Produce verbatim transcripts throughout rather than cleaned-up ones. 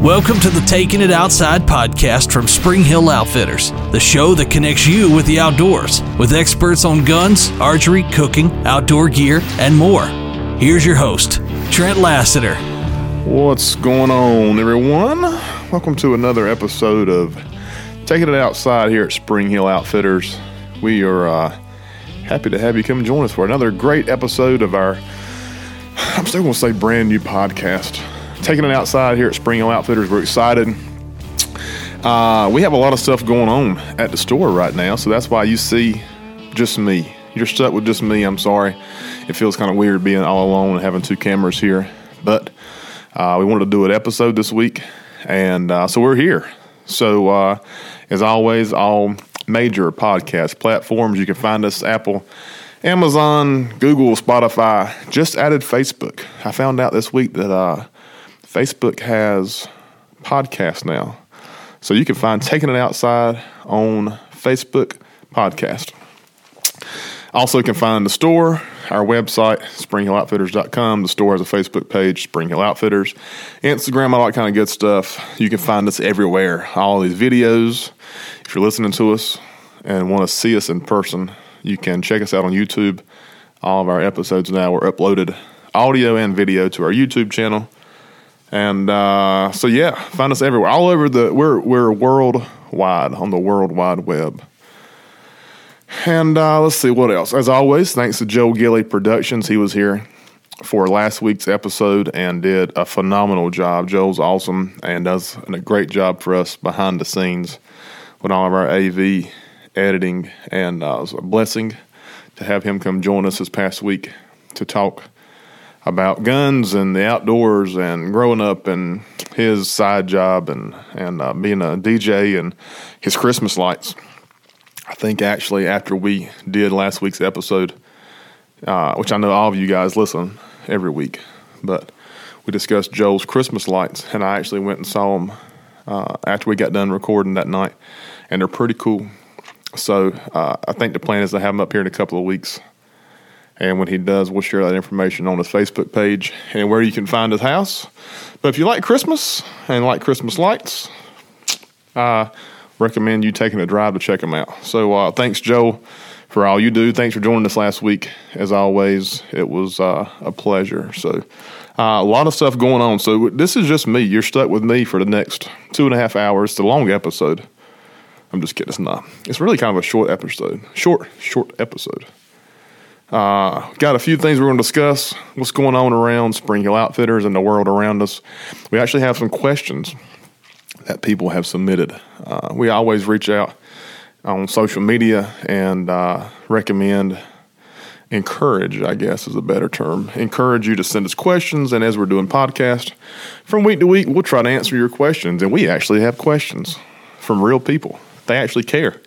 Welcome to the Taking It Outside podcast from Spring Hill Outfitters, the show that connects you with the outdoors, with experts on guns, archery, cooking, outdoor gear, and more. Here's your host, Trent Lassiter. What's going on, everyone? Welcome to another episode of Taking It Outside here at Spring Hill Outfitters. We are uh, happy to have you come join us for another great episode of our, I'm still going to say brand new podcast, Taking It Outside here at Spring Hill Outfitters. We're excited. Uh, we have a lot of stuff going on at the store right now, so that's why you see just me. You're stuck with just me. I'm sorry. It feels kind of weird being all alone and having two cameras here, but uh, we wanted to do an episode this week, and uh, so we're here. So uh, as always, all major podcast platforms, you can find us: Apple, Amazon, Google, Spotify. Just added Facebook. I found out this week that uh, Facebook has podcasts now. So you can find Taking It Outside on Facebook podcast. Also, you can find the store, our website, spring hill outfitters dot com. The store has a Facebook page, Spring Hill Outfitters, Instagram, all that kind of good stuff. You can find us everywhere. All these videos, if you're listening to us and want to see us in person, you can check us out on YouTube. All of our episodes now are uploaded audio and video to our YouTube channel. And uh, so, yeah, find us everywhere. All over the, we're we're worldwide on the World Wide Web. And uh, let's see what else. As always, thanks to Joe Gilley Productions. He was here for last week's episode and did a phenomenal job. Joe's awesome and does a great job for us behind the scenes with all of our A V editing. And uh, it was a blessing to have him come join us this past week to talk about guns and the outdoors and growing up and his side job and, and uh, being a D J and his Christmas lights. I think actually after we did last week's episode, uh, which I know all of you guys listen every week, but we discussed Joel's Christmas lights, and I actually went and saw them uh, after we got done recording that night, and they're pretty cool. So uh, I think the plan is to have him up here in a couple of weeks, and when he does, we'll share that information on his Facebook page and where you can find his house. But if you like Christmas and like Christmas lights, uh recommend you taking a drive to check them out. So uh, thanks, Joe, for all you do. Thanks for joining us last week. As always, it was uh, a pleasure. So uh, a lot of stuff going on. So this is just me. You're stuck with me for the next two and a half hours. It's a long episode. I'm just kidding. It's not. It's really kind of a short episode. Short, short episode. Uh, got a few things we're going to discuss. What's going on around Spring Hill Outfitters and the world around us. We actually have some questions that people have submitted. Uh, we always reach out on social media and uh, recommend, encourage, I guess is a better term, encourage you to send us questions. And as we're doing podcasts, from week to week, we'll try to answer your questions. And we actually have questions from real people. They actually care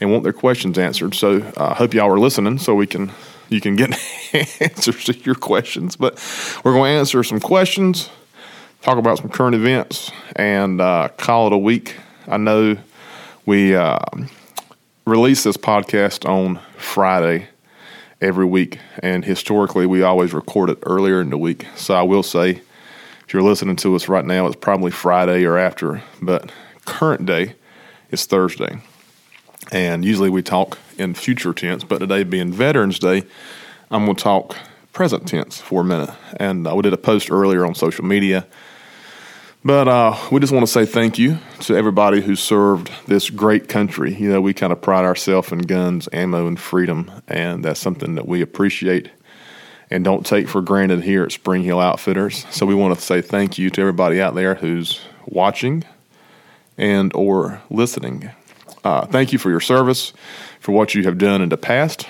and want their questions answered. So I uh, hope y'all are listening so we can you can get answers to your questions. But we're going to answer some questions, talk about some current events, and uh, call it a week. I know we uh, release this podcast on Friday every week, and historically we always record it earlier in the week. So I will say, if you're listening to us right now, it's probably Friday or after, but current day is Thursday. And usually we talk in future tense, but today being Veterans Day, I'm going to talk present tense for a minute. And uh, we did a post earlier on social media. But uh, we just want to say thank you to everybody who served this great country. You know, we kind of pride ourselves in guns, ammo, and freedom, and that's something that we appreciate and don't take for granted here at Spring Hill Outfitters. So we want to say thank you to everybody out there who's watching and or listening. Uh, thank you for your service, for what you have done in the past.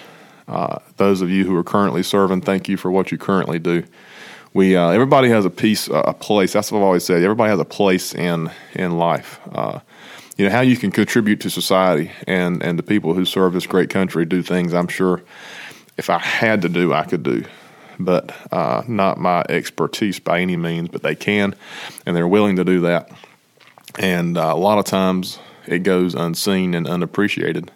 Uh, those of you who are currently serving, thank you for what you currently do. We uh, everybody has a piece, uh, a place. That's what I've always said. Everybody has a place in in life. Uh, you know, how you can contribute to society and, and the people who serve this great country do things I'm sure if I had to do, I could do. But uh, not my expertise by any means, but they can, and they're willing to do that. And uh, a lot of times it goes unseen and unappreciated.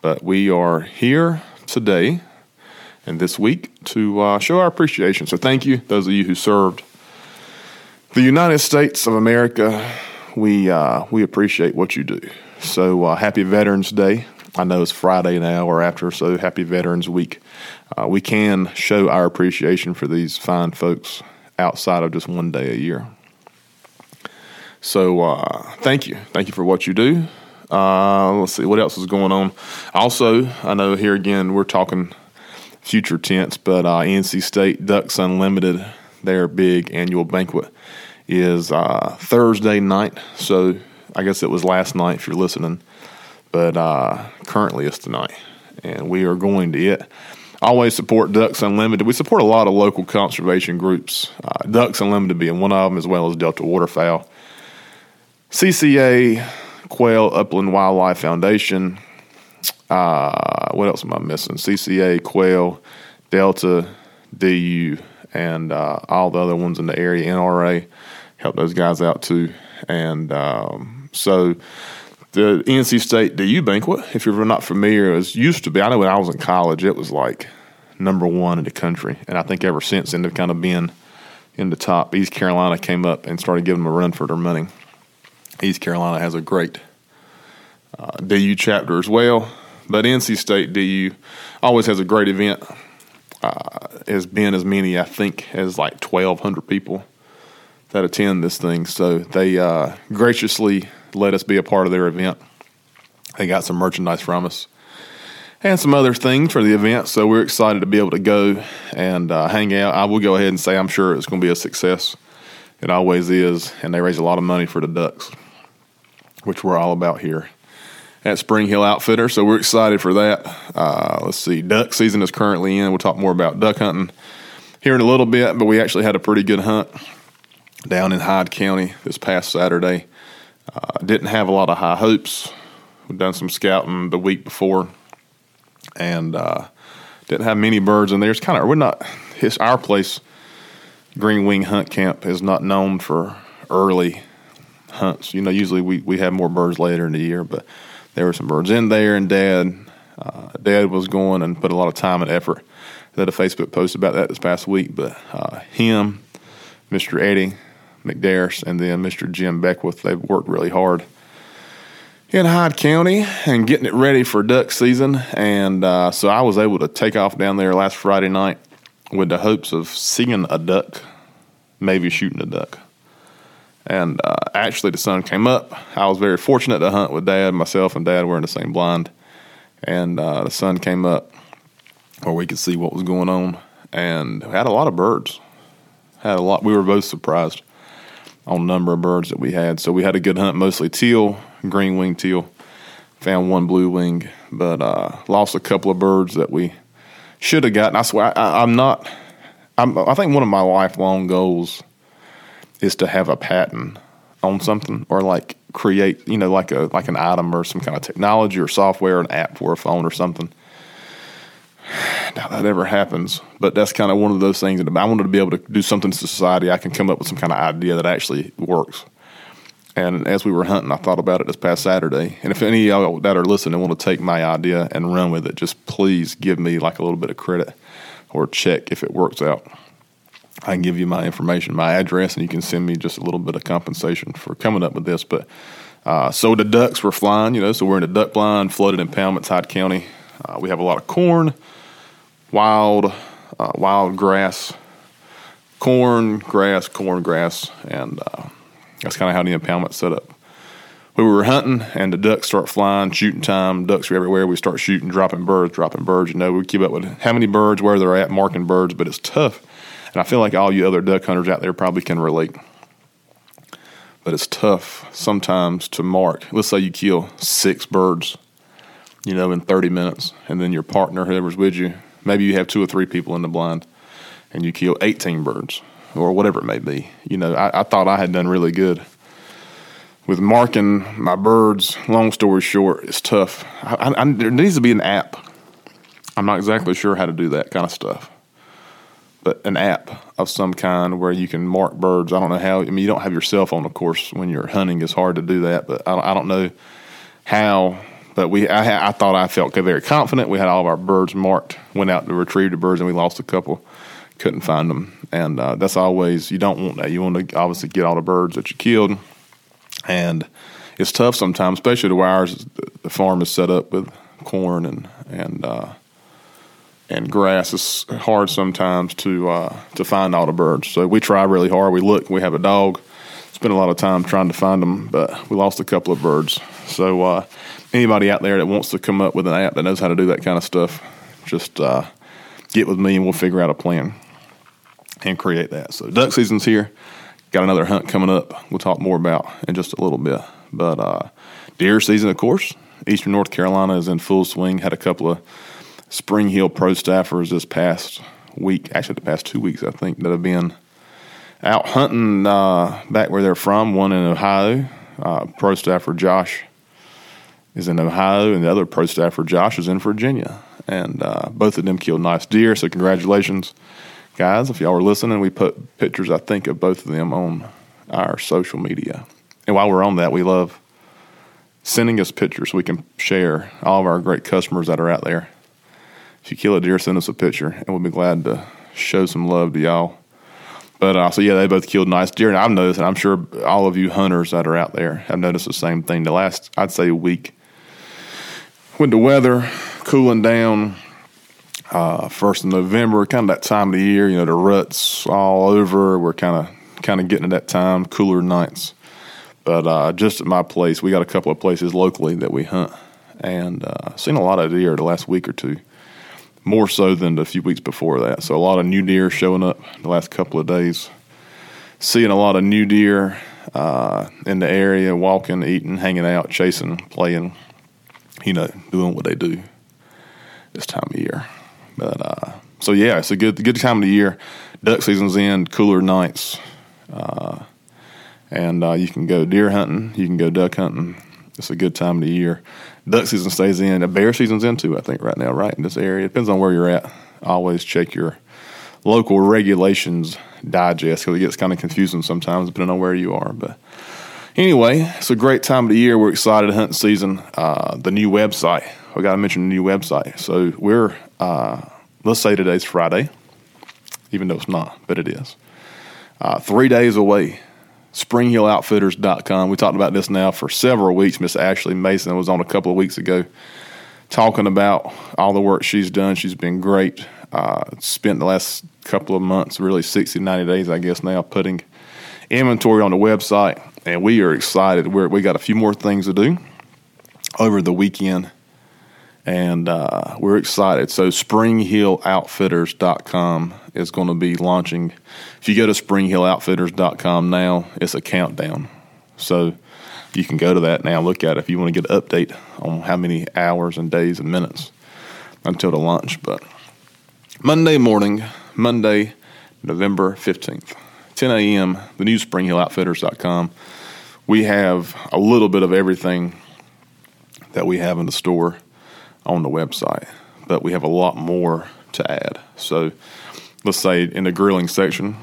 But we are here today and this week to uh, show our appreciation. So thank you, those of you who served. The United States of America, we uh, we appreciate what you do. So uh, happy Veterans Day. I know it's Friday now or after, so happy Veterans Week. Uh, we can show our appreciation for these fine folks outside of just one day a year. So uh, thank you. Thank you for what you do. Uh, let's see, what else is going on? Also, I know here again we're talking future tense, but uh, N C State Ducks Unlimited, their big annual banquet is uh, Thursday night. So I guess it was last night if you're listening, but uh, currently it's tonight, and we are going to it. Always support Ducks Unlimited. We support a lot of local conservation groups, uh, Ducks Unlimited being one of them, as well as Delta Waterfowl, C C A, Quail Upland Wildlife Foundation. Uh, what else am I missing? C C A, Quail, Delta, D U, and uh, all the other ones in the area. N R A, help those guys out too. And um, so the N C State D U banquet, if you're not familiar, it used to be, I know when I was in college, it was like number one in the country. And I think ever since then, they've kind of been in the top. East Carolina came up and started giving them a run for their money. East Carolina has a great uh, D U chapter as well. But N C State D U always has a great event. Uh, has been as many, I think, as like twelve hundred people that attend this thing. So they uh, graciously let us be a part of their event. They got some merchandise from us and some other things for the event. So we're excited to be able to go and uh, hang out. I will go ahead and say I'm sure it's going to be a success. It always is. And they raise a lot of money for the ducks, which we're all about here at Spring Hill Outfitters, so we're excited for that. Uh, let's see, duck season is currently in. We'll talk more about duck hunting here in a little bit, but we actually had a pretty good hunt down in Hyde County this past Saturday. Uh, didn't have a lot of high hopes. We've done some scouting the week before, and uh, didn't have many birds in there. It's kind of, we're not, it's our place, Green Wing Hunt Camp, is not known for early hunts. You know, usually we, we have more birds later in the year, but there were some birds in there, and Dad uh, Dad was going and put a lot of time and effort. I did a Facebook post about that this past week, but uh, him, Mister Eddie McDares, and then Mister Jim Beckwith, they've worked really hard in Hyde County and getting it ready for duck season. And uh, so I was able to take off down there last Friday night with the hopes of seeing a duck, maybe shooting a duck. And uh, actually, the sun came up. I was very fortunate to hunt with Dad. Myself and Dad were in the same blind. And uh, the sun came up where we could see what was going on. And we had a lot of birds. Had a lot. We were both surprised on the number of birds that we had. So we had a good hunt, mostly teal, green-winged teal. Found one blue wing, but uh, lost a couple of birds that we should have gotten. I swear, I, I'm not I'm, – I think one of my lifelong goals – is to have a patent on something, or like create, you know, like a like an item or some kind of technology or software, an app for a phone or something. Now that ever happens, but that's kind of one of those things that I wanted to be able to do something to society. I can come up with some kind of idea that actually works. And as we were hunting, I thought about it this past Saturday. And if any of y'all that are listening want to take my idea and run with it, just please give me like a little bit of credit or check if it works out. I can give you my information, my address, and you can send me just a little bit of compensation for coming up with this. But uh, so the ducks were flying, you know, so we're in a duck blind, flooded impoundments, Hyde County. Uh, we have a lot of corn, wild, uh, wild grass, corn, grass, corn, grass, and uh, that's kind of how the impoundment's set up. We were hunting, and the ducks start flying, shooting time. Ducks are everywhere. We start shooting, dropping birds, dropping birds. You know, we keep up with how many birds, where they're at, marking birds, but it's tough. And I feel like all you other duck hunters out there probably can relate. But it's tough sometimes to mark. Let's say you kill six birds, you know, in thirty minutes. And then your partner, whoever's with you, maybe you have two or three people in the blind. And you kill eighteen birds or whatever it may be. You know, I, I thought I had done really good with marking my birds. Long story short, it's tough. I, I, there needs to be an app. I'm not exactly sure how to do that kind of stuff. But an app of some kind where you can mark birds. I don't know how. I mean, you don't have your cell phone, of course, when you're hunting. It's hard to do that, but I don't, I don't know how. But we, I, I thought I felt very confident. We had all of our birds marked, went out to retrieve the birds, and we lost a couple. couldn't find them. And uh, that's always, you don't want that. You want to obviously get all the birds that you killed. And it's tough sometimes, especially the way ours, the farm is set up with corn and and uh, and grass. It's hard sometimes to uh, to find all the birds. So we try really hard. We look. We have a dog. Spend a lot of time trying to find them, but we lost a couple of birds. So uh, anybody out there that wants to come up with an app that knows how to do that kind of stuff, just uh, get with me and we'll figure out a plan and create that. So duck season's here. Got another hunt coming up we'll talk more about in just a little bit. But uh, deer season, of course, Eastern North Carolina is in full swing. Had a couple of Spring Hill pro staffers this past week, actually the past two weeks, I think, that have been out hunting uh, back where they're from. One in Ohio, uh, pro staffer Josh is in Ohio, and the other pro staffer Josh is in Virginia. And uh, both of them killed nice deer, so congratulations. Guys, if y'all were listening, we put pictures, I think, of both of them on our social media. And while we're on that, we love sending us pictures so we can share all of our great customers that are out there. If you kill a deer, send us a picture, and we'll be glad to show some love to y'all. But uh, so, yeah, they both killed nice deer. And I've noticed, and I'm sure all of you hunters that are out there have noticed the same thing. The last, I'd say, week, with the weather cooling down, Uh, first of November, kind of that time of the year, you know, the rut's all over. We're kind of kind of getting to that time, cooler nights. But uh, just at my place, we got a couple of places locally that we hunt, and uh, seen a lot of deer the last week or two, more so than the few weeks before that. So a lot of new deer showing up the last couple of days. Seeing a lot of new deer uh, in the area, walking, eating, hanging out, chasing, playing, you know, doing what they do this time of year. But uh, so yeah, it's a good good time of the year. Duck season's in, cooler nights, uh, and uh, you can go deer hunting, you can go duck hunting. It's a good time of the year. Duck season stays in. The bear season's in too, I think, right now, right in this area. Depends on where you're at. Always check your local regulations digest because it gets kind of confusing sometimes depending on where you are. But anyway, it's a great time of the year. We're excited to hunt season. Uh, the new website. We got to mention the new website. So we're, uh, let's say today's Friday, even though it's not, but it is. Uh, three days away, spring hill outfitters dot com. We talked about this now for several weeks. Miss Ashley Mason was on a couple of weeks ago talking about all the work she's done. She's been great. Uh, spent the last couple of months, really sixty, ninety days, I guess now, putting inventory on the website. And we are excited. We're, we got a few more things to do over the weekend. And uh, we're excited. So spring hill outfitters dot com is going to be launching. If you go to spring hill outfitters dot com now, it's a countdown. So you can go to that now, look at it if you want to get an update on how many hours and days and minutes until the launch. But Monday morning, Monday, November fifteenth, ten a.m., the new spring hill outfitters dot com. We have a little bit of everything that we have in the store on the website, but we have a lot more to add. So let's say in the grilling section,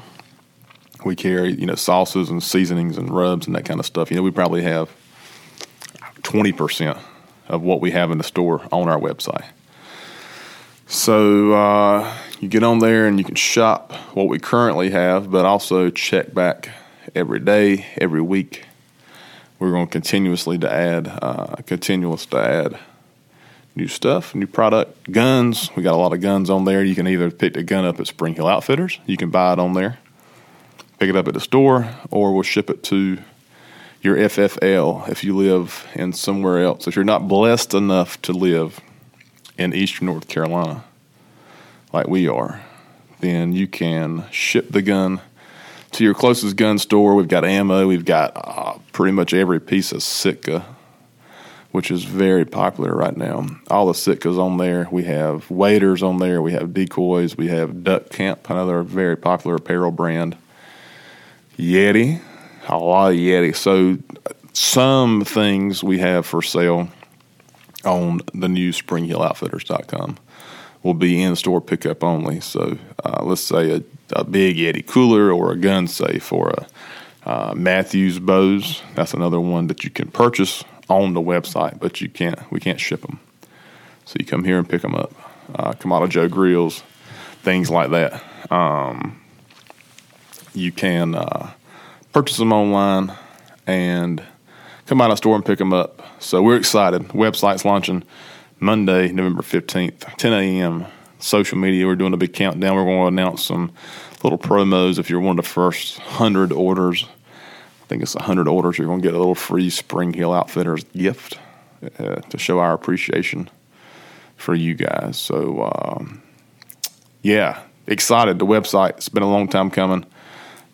we carry, you know, sauces and seasonings and rubs and that kind of stuff. You know, we probably have twenty percent of what we have in the store on our website. So uh, you get on there and you can shop what we currently have, but also check back every day, every week. We're going to continuously to add, uh, continuous to add new stuff, new product, guns. We got a lot of guns on there. You can either pick the gun up at Spring Hill Outfitters. You can buy it on there, pick it up at the store, or we'll ship it to your F F L if you live in somewhere else. If you're not blessed enough to live in Eastern North Carolina like we are, then you can ship the gun to your closest gun store. We've got ammo. We've got uh, pretty much every piece of Sitka, which is very popular right now. All the Sitka's on there. We have waders on there. We have decoys. We have Duck Camp, another very popular apparel brand. Yeti, a lot of Yeti. So some things we have for sale on the new spring hill outfitters dot com will be in-store pickup only. So uh, let's say a, a big Yeti cooler or a gun safe or a uh, Matthews Bose. That's another one that you can purchase on the website, but you can't. We can't ship them, so you come here and pick them up. Uh, Kamado Joe grills, things like that. Um, you can uh, purchase them online and come out of the store and pick them up. So we're excited. Website's launching Monday, November fifteenth, ten a.m. Social media, we're doing a big countdown. We're going to announce some little promos. If you're one of the first one hundred orders, I think it's one hundred orders, you're going to get a little free Spring Hill Outfitters gift uh, to show our appreciation for you guys. So, um, yeah, excited. The website, it's been a long time coming.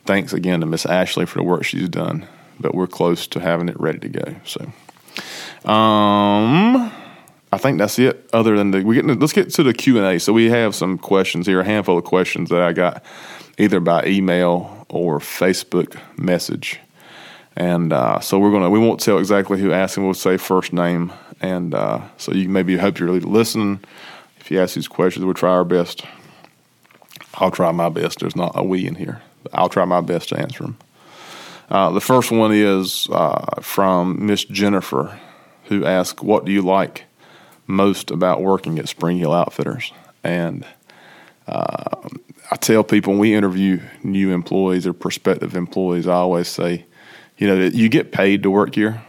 Thanks again to Miss Ashley for the work she's done, but we're close to having it ready to go. So, um... I think that's it. Other than the, we get let's get to the Q and A. So we have some questions here, a handful of questions that I got either by email or Facebook message, and uh, so we're gonna we won't tell exactly who asked, and we'll say first name, and uh, so you maybe hope you're listening. If you ask these questions, we'll try our best. I'll try my best. There's not a we in here. I'll try my best to answer them. Uh, the first one is uh, from Miss Jennifer, who asked, "What do you like most about working at Spring Hill Outfitters?" And uh, I tell people when we interview new employees or prospective employees, I always say, you know, you get paid to work here,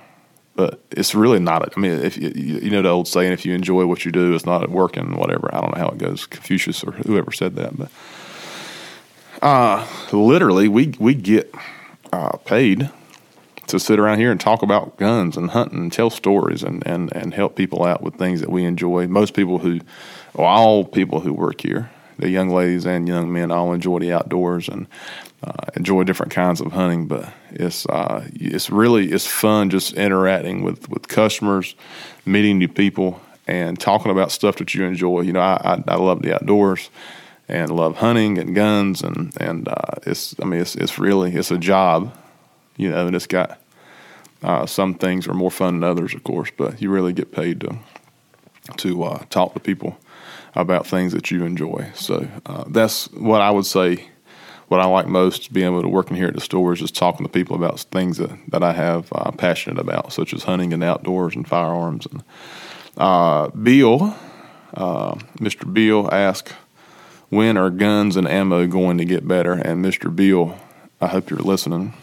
but it's really not. I mean, if you, you know the old saying, if you enjoy what you do, it's not working, whatever. I don't know how it goes, Confucius or whoever said that, but uh, literally we we get uh, paid to sit around here and talk about guns and hunting and tell stories and, and, and help people out with things that we enjoy. Most people who, well, all people who work here, the young ladies and young men, all enjoy the outdoors and uh, enjoy different kinds of hunting. But it's uh, it's really it's fun just interacting with, with customers, meeting new people, and talking about stuff that you enjoy. You know, I, I, I love the outdoors and love hunting and guns, and and uh, it's I mean it's it's really it's a job. You know, and it's got uh, some things are more fun than others, of course, but you really get paid to to uh, talk to people about things that you enjoy. So uh, that's what I would say. What I like most being able to working here at the store is just talking to people about things that, that I have uh, passionate about, such as hunting and outdoors and firearms. And uh, Bill, uh, Mister Bill, asked, "When are guns and ammo going to get better?" And Mister Bill, I hope you're listening.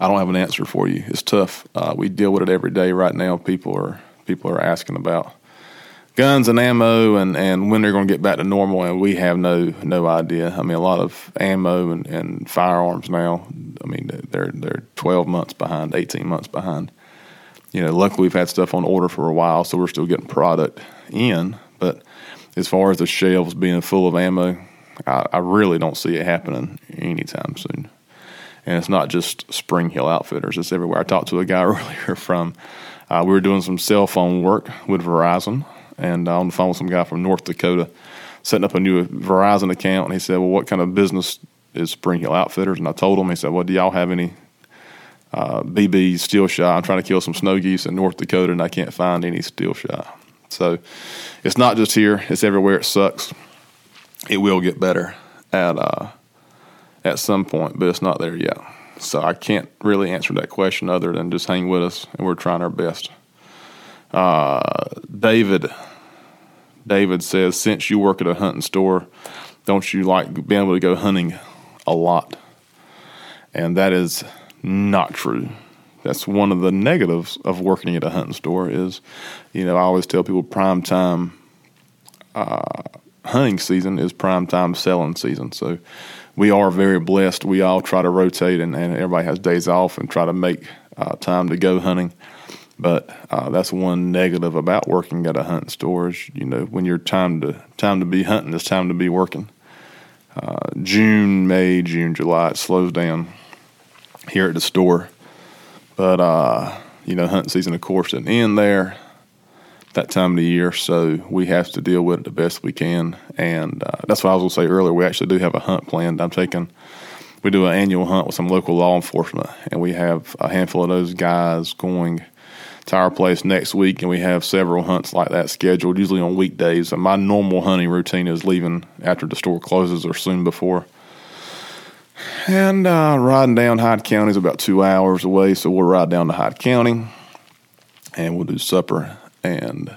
I don't have an answer for you. It's tough. Uh, we deal with it every day right now. People are people are asking about guns and ammo and, and when they're going to get back to normal, and we have no no idea. I mean, a lot of ammo and, and firearms now, I mean, they're they're twelve months behind, eighteen months behind. You know, luckily we've had stuff on order for a while, so we're still getting product in. But as far as the shelves being full of ammo, I, I really don't see it happening anytime soon. And it's not just Spring Hill Outfitters. It's everywhere. I talked to a guy earlier from, uh, we were doing some cell phone work with Verizon. And uh, on the phone with some guy from North Dakota setting up a new Verizon account. And he said, "Well, what kind of business is Spring Hill Outfitters?" And I told him, he said, "Well, do y'all have any uh, B B steel shot? I'm trying to kill some snow geese in North Dakota, and I can't find any steel shot." So it's not just here. It's everywhere. It sucks. It will get better at uh at some point, but it's not there yet. So I can't really answer that question other than just hang with us, and we're trying our best. Uh, David, David says, "Since you work at a hunting store, don't you like being able to go hunting a lot?" And that is not true. That's one of the negatives of working at a hunting store is, you know, I always tell people prime time uh, hunting season is prime time selling season. So we are very blessed. We all try to rotate, and, and everybody has days off and try to make uh, time to go hunting. But uh, that's one negative about working at a hunting store is, you know, when you're time to time to be hunting, it's time to be working. Uh, June, May, June, July, it slows down here at the store. But, uh, you know, hunting season, of course, isn't in there that time of the year, so we have to deal with it the best we can. And uh, that's what I was going to say earlier. We actually do have a hunt planned. I'm taking, we do an annual hunt with some local law enforcement, and we have a handful of those guys going to our place next week, and we have several hunts like that scheduled, usually on weekdays. And my normal hunting routine is leaving after the store closes or soon before. And uh, riding down Hyde County is about two hours away, so we'll ride down to Hyde County, and we'll do supper and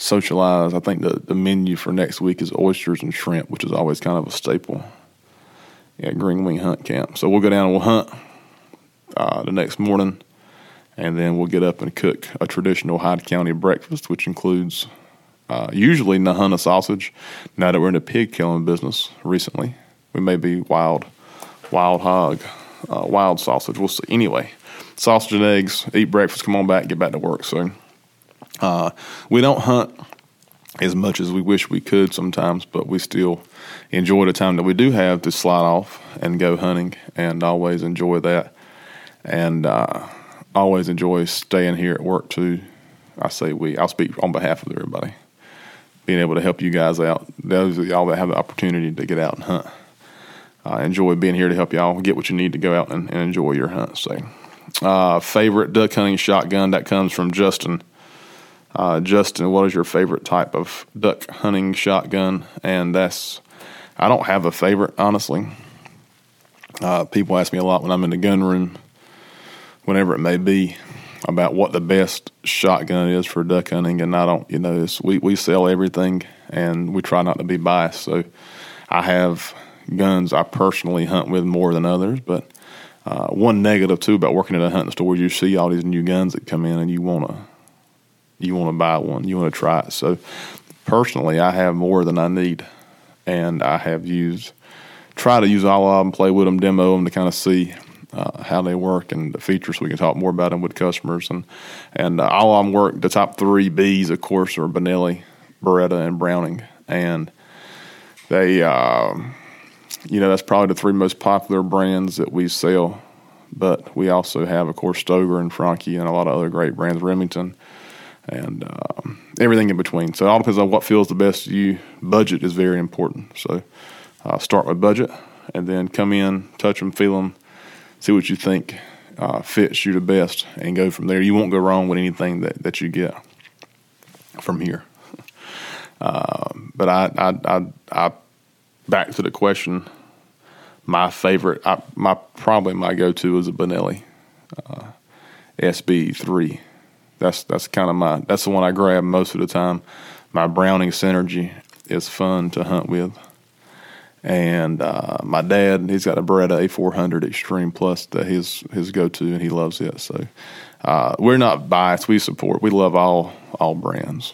socialize. I think the, the menu for next week is oysters and shrimp, which is always kind of a staple at Green Wing Hunt Camp. So we'll go down and we'll hunt uh, the next morning, and then we'll get up and cook a traditional Hyde County breakfast, which includes uh, usually Nahunna sausage. Now that we're in the pig killing business recently, we may be wild, wild hog, uh, wild sausage. We'll see. Anyway, sausage and eggs, eat breakfast, come on back, get back to work. So uh, we don't hunt as much as we wish we could sometimes, but we still enjoy the time that we do have to slide off and go hunting, and always enjoy that. And uh, always enjoy staying here at work too. I say we, I'll speak on behalf of everybody, being able to help you guys out. Those of y'all that have the opportunity to get out and hunt, I enjoy being here to help y'all get what you need to go out and, and enjoy your hunt. So uh, favorite duck hunting shotgun, that comes from Justin. Uh, Justin, what is your favorite type of duck hunting shotgun? And that's, I don't have a favorite, honestly. Uh, people ask me a lot when I'm in the gun room, whenever it may be, about what the best shotgun is for duck hunting. And I don't, you know, it's, we, we sell everything, and we try not to be biased. So I have guns I personally hunt with more than others, but uh, one negative too about working at a hunting store, you see all these new guns that come in, and you want to, You want to buy one. You want to try it. So personally, I have more than I need, and I have used, try to use all of them, play with them, demo them to kind of see uh, how they work and the features, so we can talk more about them with customers. And and uh, all of them work. The top three B's, of course, are Benelli, Beretta, and Browning, and they, uh, you know, that's probably the three most popular brands that we sell. But we also have, of course, Stoeger and Franke, and a lot of other great brands, Remington, and uh, everything in between. So it all depends on what feels the best to you. Budget is very important. So uh, start with budget, and then come in, touch them, feel them, see what you think uh, fits you the best, and go from there. You won't go wrong with anything that, that you get from here. Uh, but I, I, I, I, back to the question, my favorite, I, my probably my go-to is a Benelli uh, S B three. That's that's kind of my, that's the one I grab most of the time. My Browning Synergy is fun to hunt with. And uh, my dad, he's got a Beretta A four hundred Extreme Plus that his his go-to, and he loves it. So uh, we're not biased. We support. We love all all brands.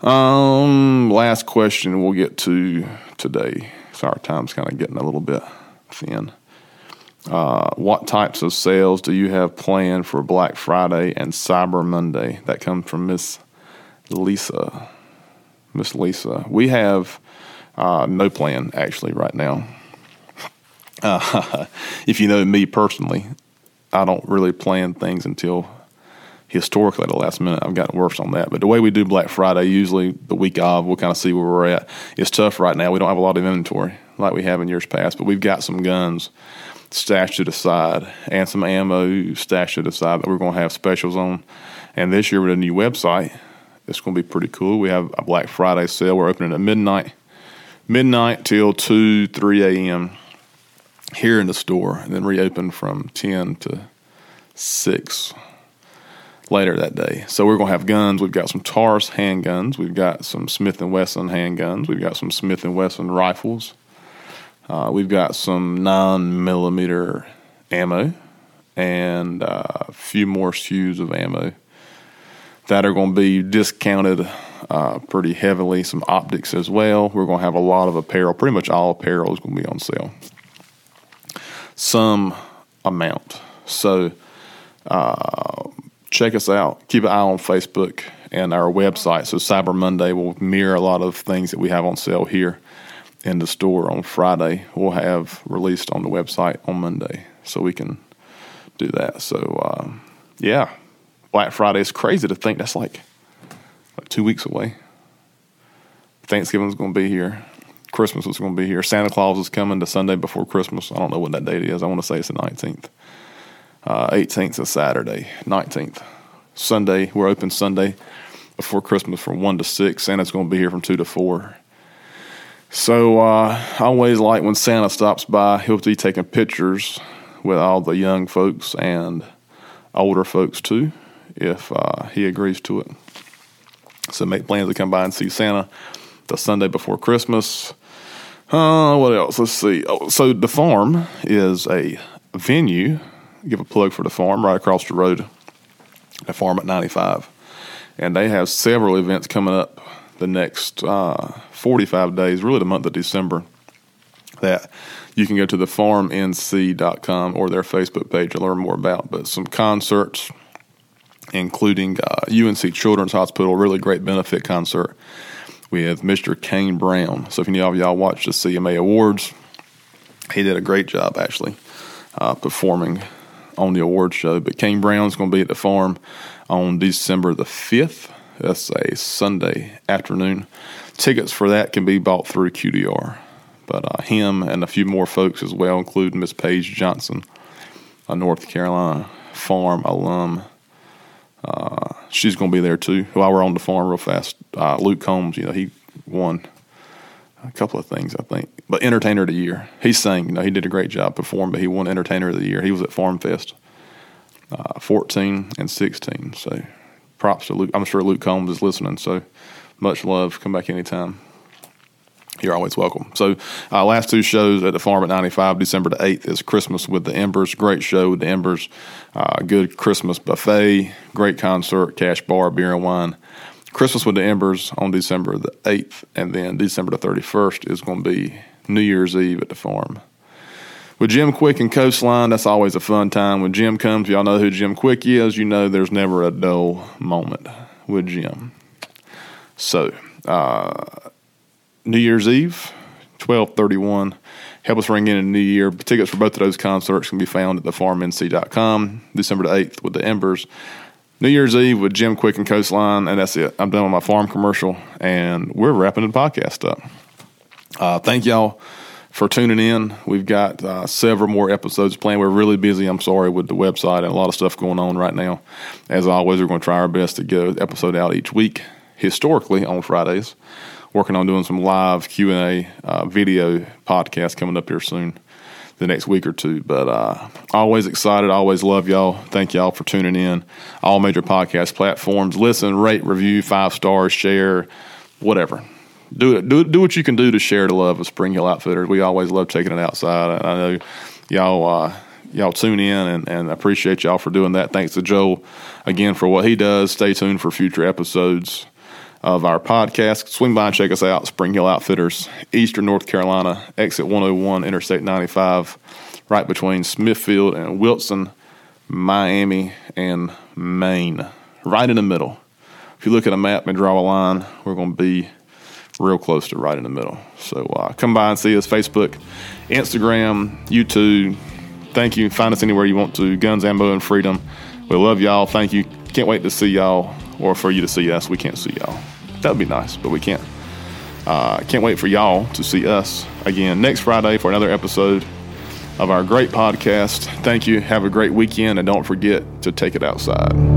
Um, last question we'll get to today. So our time's kind of getting a little bit thin. Uh, what types of sales do you have planned for Black Friday and Cyber Monday? That comes from Miss Lisa. Miss Lisa. We have uh, no plan, actually, right now. Uh, if you know me personally, I don't really plan things until historically at the last minute. I've gotten worse on that. But the way we do Black Friday, usually the week of, we'll kind of see where we're at. It's tough right now. We don't have a lot of inventory like we have in years past, but we've got some guns stashed to the side and some ammo stashed to the side that we're going to have specials on. And this year with a new website, it's going to be pretty cool. We have a Black Friday sale. We're opening at midnight, midnight till two, three a.m. here in the store, and then reopen from ten to six later that day. So we're going to have guns. We've got some Taurus handguns. We've got some Smith and Wesson handguns. We've got some Smith and Wesson rifles. Uh, we've got some nine millimeter ammo, and uh, a few more S K Us of ammo that are going to be discounted uh, pretty heavily. Some optics as well. We're going to have a lot of apparel. Pretty much all apparel is going to be on sale, some amount. So uh, check us out. Keep an eye on Facebook and our website. So Cyber Monday will mirror a lot of things that we have on sale here in the store on Friday. We'll have released on the website on Monday, so we can do that. So, um, yeah, Black Friday is crazy to think that's like, like two weeks away. Thanksgiving's going to be here. Christmas is going to be here. Santa Claus is coming the Sunday before Christmas. I don't know what that date is. I want to say it's the nineteenth. Uh, eighteenth is Saturday. nineteenth. Sunday, we're open Sunday before Christmas from one to six. Santa's going to be here from two to four. So uh, I always like when Santa stops by. He'll be taking pictures with all the young folks and older folks too, if uh, he agrees to it. So make plans to come by and see Santa the Sunday before Christmas. Uh, what else? Let's see. Oh, so the farm is a venue. Give a plug for the farm right across the road. The Farm at ninety-five. And they have several events coming up the next uh, forty-five days, really the month of December, that you can go to the farm n c dot com or their Facebook page to learn more about. But some concerts, including uh, U N C Children's Hospital, really great benefit concert with Mister Kane Brown. So if any of y'all watched the C M A Awards, he did a great job actually uh, performing on the award show. But Kane Brown's going to be at the farm on December the fifth. That's a Sunday afternoon. Tickets for that can be bought through Q D R. But uh, him and a few more folks as well, including Miss Paige Johnson, a North Carolina farm alum. Uh, she's going to be there too. While we're on the farm real fast, uh, Luke Combs, you know, he won a couple of things, I think. But Entertainer of the Year. He sang. You know, he did a great job performing, but he won Entertainer of the Year. He was at Farm Fest uh, fourteen and sixteen. So props to Luke. I'm sure Luke Combs is listening. So much love. Come back anytime. You're always welcome. So uh, last two shows at the Farm at ninety-five, December the eighth is Christmas with the Embers. Great show with the Embers. Uh, good Christmas buffet, great concert, cash bar, beer and wine. Christmas with the Embers on December the eighth, and then December the thirty-first is going to be New Year's Eve at the farm. With Jim Quick and Coastline, that's always a fun time. When Jim comes, y'all know who Jim Quick is. You know there's never a dull moment with Jim. So, uh... New Year's Eve, twelve thirty-one. Help us ring in a new year. Tickets for both of those concerts can be found at the farm n c dot com. December the eighth with the Embers. New Year's Eve with Jim Quick and Coastline, and that's it. I'm done with my farm commercial, and we're wrapping the podcast up. Uh, thank y'all for tuning in. We've got uh, several more episodes planned. We're really busy, I'm sorry, with the website and a lot of stuff going on right now. As always, we're going to try our best to get an episode out each week, historically on Fridays. Working on doing some live Q and A uh, video podcast coming up here soon, the next week or two. But uh, always excited. Always love y'all. Thank y'all for tuning in. All major podcast platforms. Listen, rate, review, five stars, share, whatever. Do it. Do, do what you can do to share the love of Spring Hill Outfitters. We always love taking it outside. And I know y'all uh, y'all tune in and, and appreciate y'all for doing that. Thanks to Joel again for what he does. Stay tuned for future episodes of our podcast. Swing by and check us out, Spring Hill Outfitters, Eastern North Carolina, exit one oh one, Interstate ninety-five, right between Smithfield and Wilson, Miami, and Maine, right in the middle. If you look at a map and draw a line, we're going to be real close to right in the middle. So uh, come by and see us, Facebook, Instagram, YouTube. Thank you. Find us anywhere you want to. Guns, Ammo, and Freedom. We love y'all. Thank you. Can't wait to see y'all, or for you to see us. We can't see y'all. That would be nice, but we can't. Uh, can't wait for y'all to see us again next Friday for another episode of our great podcast. Thank you. Have a great weekend, and don't forget to take it outside.